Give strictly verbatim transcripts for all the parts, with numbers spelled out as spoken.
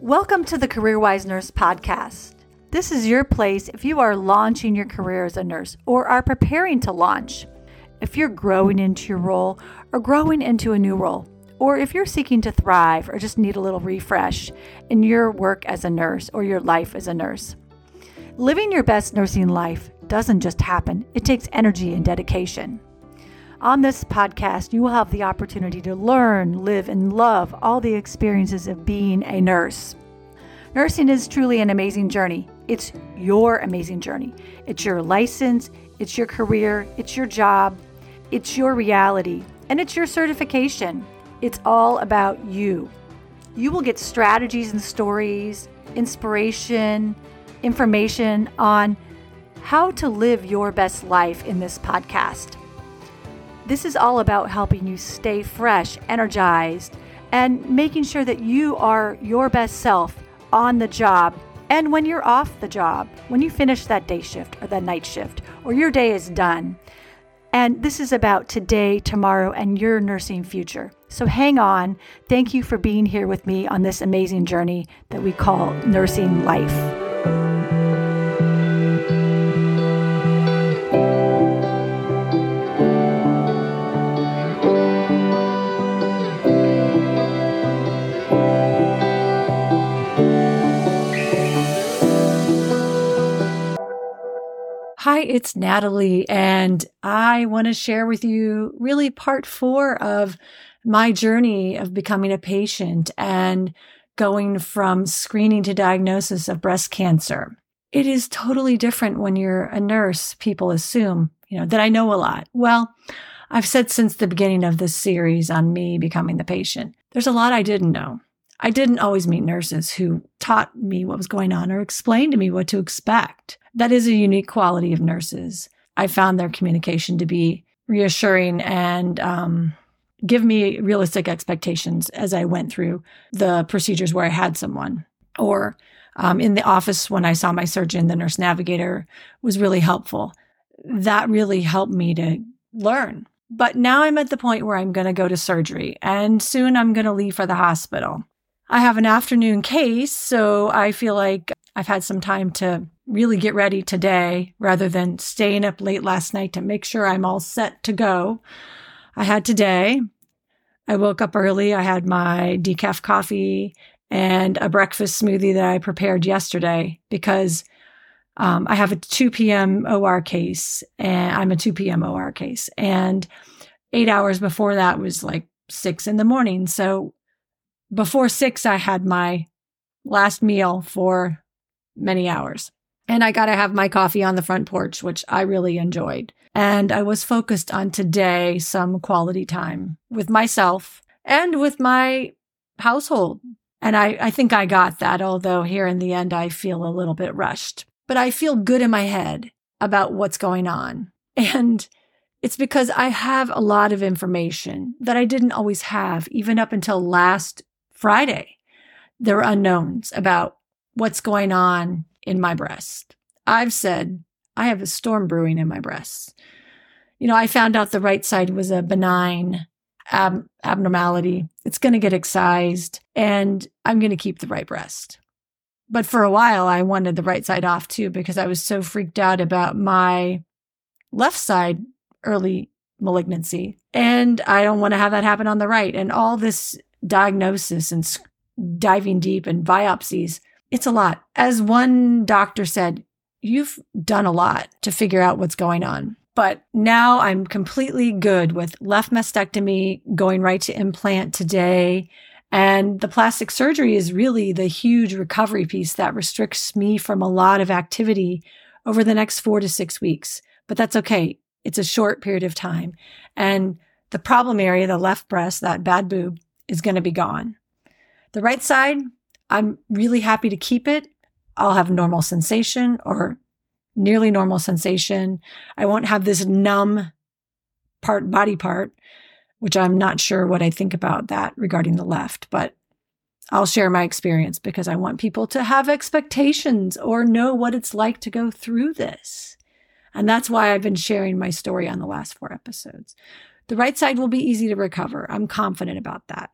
Welcome to the Careerwise Nurse podcast. This is your place if you are launching your career as a nurse or are preparing to launch, if you're growing into your role or growing into a new role, or if you're seeking to thrive or just need a little refresh in your work as a nurse or your life as a nurse. Living your best nursing life doesn't just happen. It takes energy and dedication. On this podcast, you will have the opportunity to learn, live, and love all the experiences of being a nurse. Nursing is truly an amazing journey. It's your amazing journey. It's your license, it's your career, it's your job, it's your reality, and it's your certification. It's all about you. You will get strategies and stories, inspiration, information on how to live your best life in this podcast. This is all about helping you stay fresh, energized, and making sure that you are your best self on the job and when you're off the job, when you finish that day shift or that night shift or your day is done. And this is about today, tomorrow, and your nursing future. So hang on. Thank you for being here with me on this amazing journey that we call nursing life. Hi, it's Natalie, and I want to share with you really part four of my journey of becoming a patient and going from screening to diagnosis of breast cancer. It is totally different when you're a nurse. People assume, you know, that I know a lot. Well, I've said since the beginning of this series on me becoming the patient, there's a lot I didn't know. I didn't always meet nurses who taught me what was going on or explained to me what to expect. That is a unique quality of nurses. I found their communication to be reassuring and um, give me realistic expectations as I went through the procedures where I had someone. Or um, in the office when I saw my surgeon, the nurse navigator was really helpful. That really helped me to learn. But now I'm at the point where I'm going to go to surgery, and soon I'm going to leave for the hospital. I have an afternoon case, so I feel like I've had some time to really get ready today rather than staying up late last night to make sure I'm all set to go. I had today. I woke up early. I had my decaf coffee and a breakfast smoothie that I prepared yesterday because um, I have a two p.m. O R case, and I'm a two p.m. O R case. And eight hours before that was like six in the morning. So before six, I had my last meal for many hours. And I got to have my coffee on the front porch, which I really enjoyed. And I was focused on today, some quality time with myself and with my household. And I, I think I got that, although here in the end, I feel a little bit rushed. But I feel good in my head about what's going on. And it's because I have a lot of information that I didn't always have, even up until last Friday. There were unknowns about what's going on in my breast. I've said I have a storm brewing in my breasts. You know, I found out the right side was a benign ab- abnormality. It's going to get excised, and I'm going to keep the right breast. But for a while, I wanted the right side off too because I was so freaked out about my left side early malignancy, and I don't want to have that happen on the right. And all this diagnosis and diving deep and biopsies, it's a lot. As one doctor said, you've done a lot to figure out what's going on. But now I'm completely good with left mastectomy, going right to implant today. And the plastic surgery is really the huge recovery piece that restricts me from a lot of activity over the next four to six weeks. But that's okay. It's a short period of time. And the problem area, the left breast, that bad boob, is going to be gone. The right side, I'm really happy to keep it. I'll have normal sensation or nearly normal sensation. I won't have this numb part, body part, which I'm not sure what I think about that regarding the left, but I'll share my experience because I want people to have expectations or know what it's like to go through this. And that's why I've been sharing my story on the last four episodes. The right side will be easy to recover. I'm confident about that.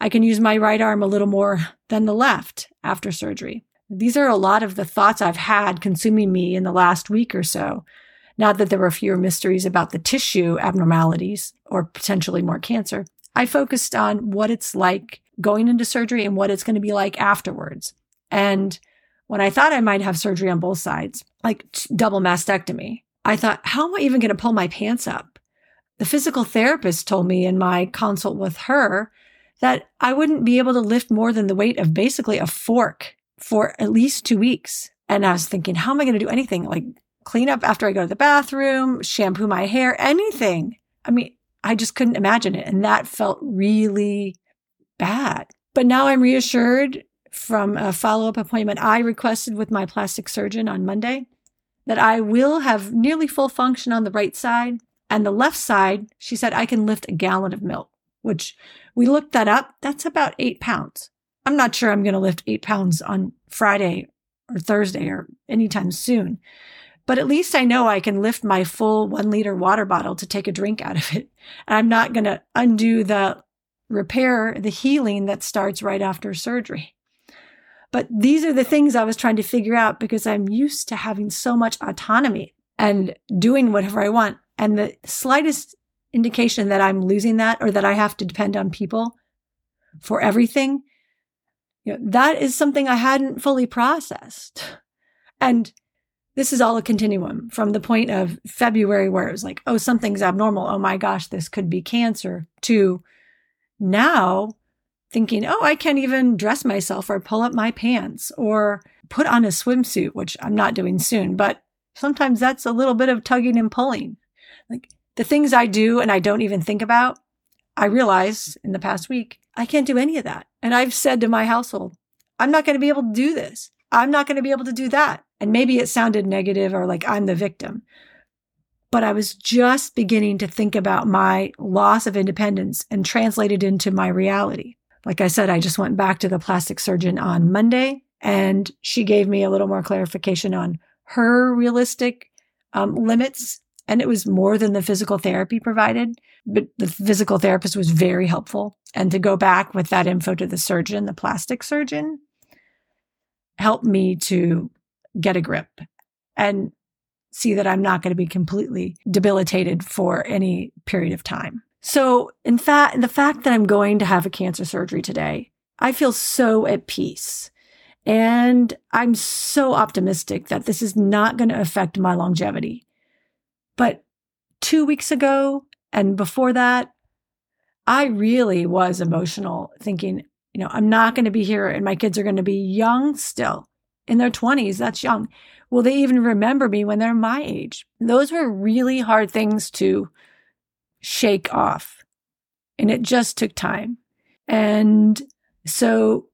I can use my right arm a little more than the left after surgery. These are a lot of the thoughts I've had consuming me in the last week or so. Now that there were fewer mysteries about the tissue abnormalities or potentially more cancer, I focused on what it's like going into surgery and what it's going to be like afterwards. And when I thought I might have surgery on both sides, like double mastectomy, I thought, how am I even going to pull my pants up? The physical therapist told me in my consult with her that I wouldn't be able to lift more than the weight of basically a fork for at least two weeks. And I was thinking, how am I going to do anything? Like clean up after I go to the bathroom, shampoo my hair, anything. I mean, I just couldn't imagine it. And that felt really bad. But now I'm reassured from a follow-up appointment I requested with my plastic surgeon on Monday that I will have nearly full function on the right side. And the left side, she said, I can lift a gallon of milk, which we looked that up. That's about eight pounds. I'm not sure I'm going to lift eight pounds on Friday or Thursday or anytime soon. But at least I know I can lift my full one liter water bottle to take a drink out of it. And I'm not going to undo the repair, the healing that starts right after surgery. But these are the things I was trying to figure out because I'm used to having so much autonomy and doing whatever I want. And the slightest indication that I'm losing that or that I have to depend on people for everything, you know, that is something I hadn't fully processed. And this is all a continuum from the point of February where it was like, oh, something's abnormal. Oh my gosh, this could be cancer, to now thinking, oh, I can't even dress myself or pull up my pants or put on a swimsuit, which I'm not doing soon. But sometimes that's a little bit of tugging and pulling. Like the things I do and I don't even think about, I realized in the past week, I can't do any of that. And I've said to my household, I'm not going to be able to do this. I'm not going to be able to do that. And maybe it sounded negative or like I'm the victim, but I was just beginning to think about my loss of independence and translate it into my reality. Like I said, I just went back to the plastic surgeon on Monday and she gave me a little more clarification on her realistic um, limits. And it was more than the physical therapy provided, but the physical therapist was very helpful. And to go back with that info to the surgeon, the plastic surgeon, helped me to get a grip and see that I'm not going to be completely debilitated for any period of time. So in fact, the fact that I'm going to have a cancer surgery today, I feel so at peace. And I'm so optimistic that this is not going to affect my longevity. But two weeks ago and before that, I really was emotional thinking, you know, I'm not going to be here and my kids are going to be young still in their twenties. That's young. Will they even remember me when they're my age? Those were really hard things to shake off. And it just took time. And so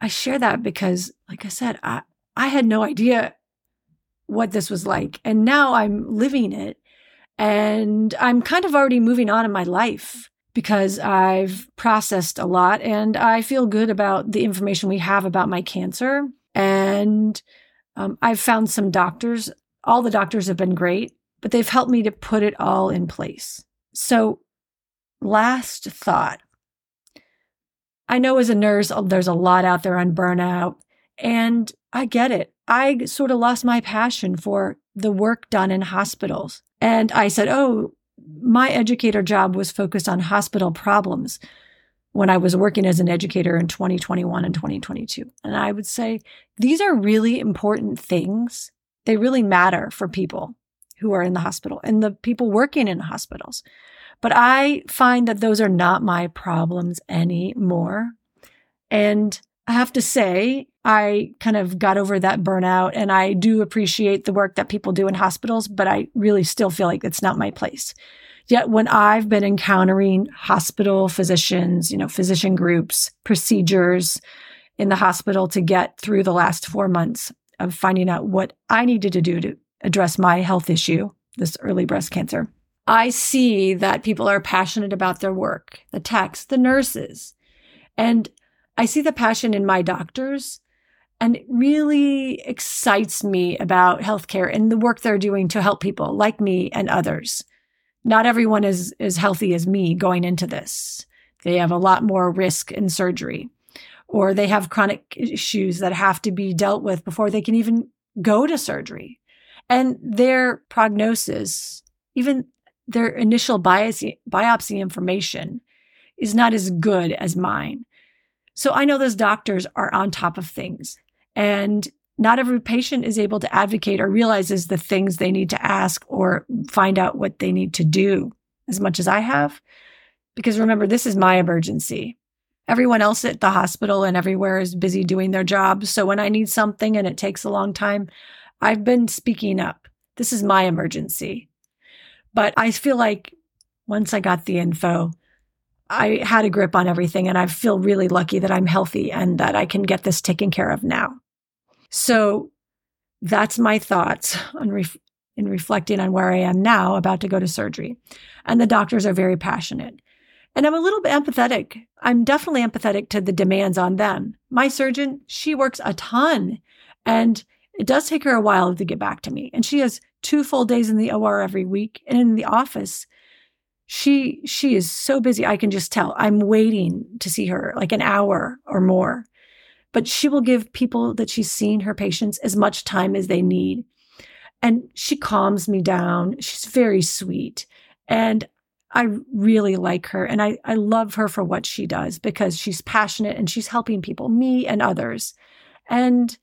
I share that because, like I said, I, I had no idea what this was like. And now I'm living it. And I'm kind of already moving on in my life because I've processed a lot and I feel good about the information we have about my cancer. And um, I've found some doctors. All the doctors have been great, but they've helped me to put it all in place. So last thought, I know as a nurse, there's a lot out there on burnout, and I get it. I sort of lost my passion for the work done in hospitals. And I said, oh, my educator job was focused on hospital problems when I was working as an educator in twenty twenty-one and twenty twenty-two. And I would say, these are really important things. They really matter for people who are in the hospital and the people working in hospitals. But I find that those are not my problems anymore. And I have to say, I kind of got over that burnout and I do appreciate the work that people do in hospitals, but I really still feel like it's not my place. Yet when I've been encountering hospital physicians, you know, physician groups, procedures in the hospital to get through the last four months of finding out what I needed to do to address my health issue, this early breast cancer, I see that people are passionate about their work, the techs, the nurses, and I see the passion in my doctors. And it really excites me about healthcare and the work they're doing to help people like me and others. Not everyone is as healthy as me going into this. They have a lot more risk in surgery, or they have chronic issues that have to be dealt with before they can even go to surgery. And their prognosis, even their initial biopsy, biopsy information is not as good as mine. So I know those doctors are on top of things, and not every patient is able to advocate or realizes the things they need to ask or find out what they need to do as much as I have. Because remember, this is my emergency. Everyone else at the hospital and everywhere is busy doing their jobs. So when I need something and it takes a long time, I've been speaking up. This is my emergency. But I feel like once I got the info, I had a grip on everything, and I feel really lucky that I'm healthy and that I can get this taken care of now. So that's my thoughts on ref- in reflecting on where I am now, about to go to surgery. And the doctors are very passionate. And I'm a little bit empathetic. I'm definitely empathetic to the demands on them. My surgeon, she works a ton, and it does take her a while to get back to me. And she has two full days in the O R every week, and in the office. She she is so busy, I can just tell. I'm waiting to see her like an hour or more. But she will give people that she's seen, her patients, as much time as they need. And she calms me down. She's very sweet. And I really like her. And I, I love her for what she does, because she's passionate and she's helping people, me and others. And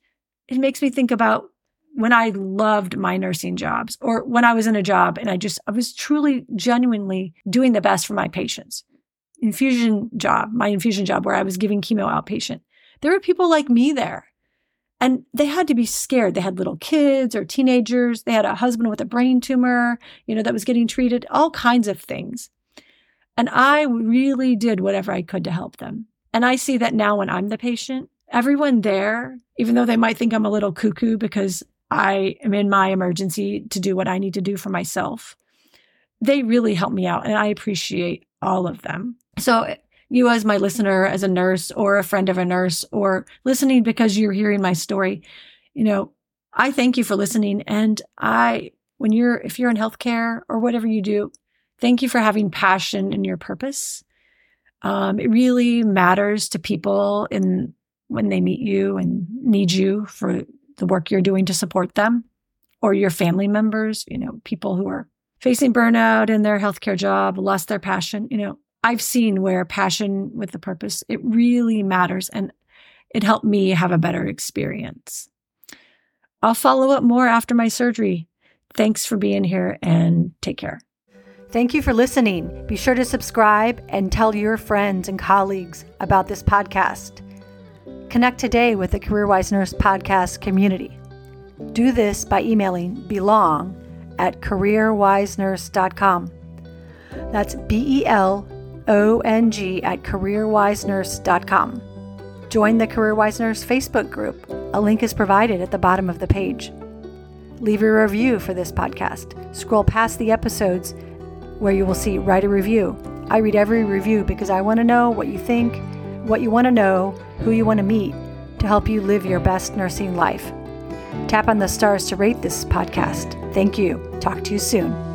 it makes me think about when I loved my nursing jobs, or when I was in a job and I just, I was truly, genuinely doing the best for my patients. Infusion job, my infusion job where I was giving chemo outpatient. There were people like me there, and they had to be scared. They had little kids or teenagers. They had a husband with a brain tumor, you know, that was getting treated, all kinds of things. And I really did whatever I could to help them. And I see that now when I'm the patient, everyone there, even though they might think I'm a little cuckoo because I am in my emergency to do what I need to do for myself, they really help me out, and I appreciate all of them. So you, as my listener, as a nurse or a friend of a nurse, or listening because you're hearing my story, you know, I thank you for listening. And I, when you're, if you're in healthcare or whatever you do, thank you for having passion in your purpose. Um, it really matters to people in when they meet you and need you for the work you're doing to support them, or your family members, you know, people who are facing burnout in their healthcare job, lost their passion. You know, I've seen where passion with the purpose, it really matters, and it helped me have a better experience. I'll follow up more after my surgery. Thanks for being here, and take care. Thank you for listening. Be sure to subscribe and tell your friends and colleagues about this podcast. Connect today with the CareerWise Nurse podcast community. Do this by emailing belong at careerwisenurse.com. That's B E L O N G at careerwisenurse dot com. Join the CareerWise Nurse Facebook group. A link is provided at the bottom of the page. Leave a review for this podcast. Scroll past the episodes where you will see write a review. I read every review because I want to know what you think, what you want to know, who you want to meet, to help you live your best nursing life. Tap on the stars to rate this podcast. Thank you. Talk to you soon.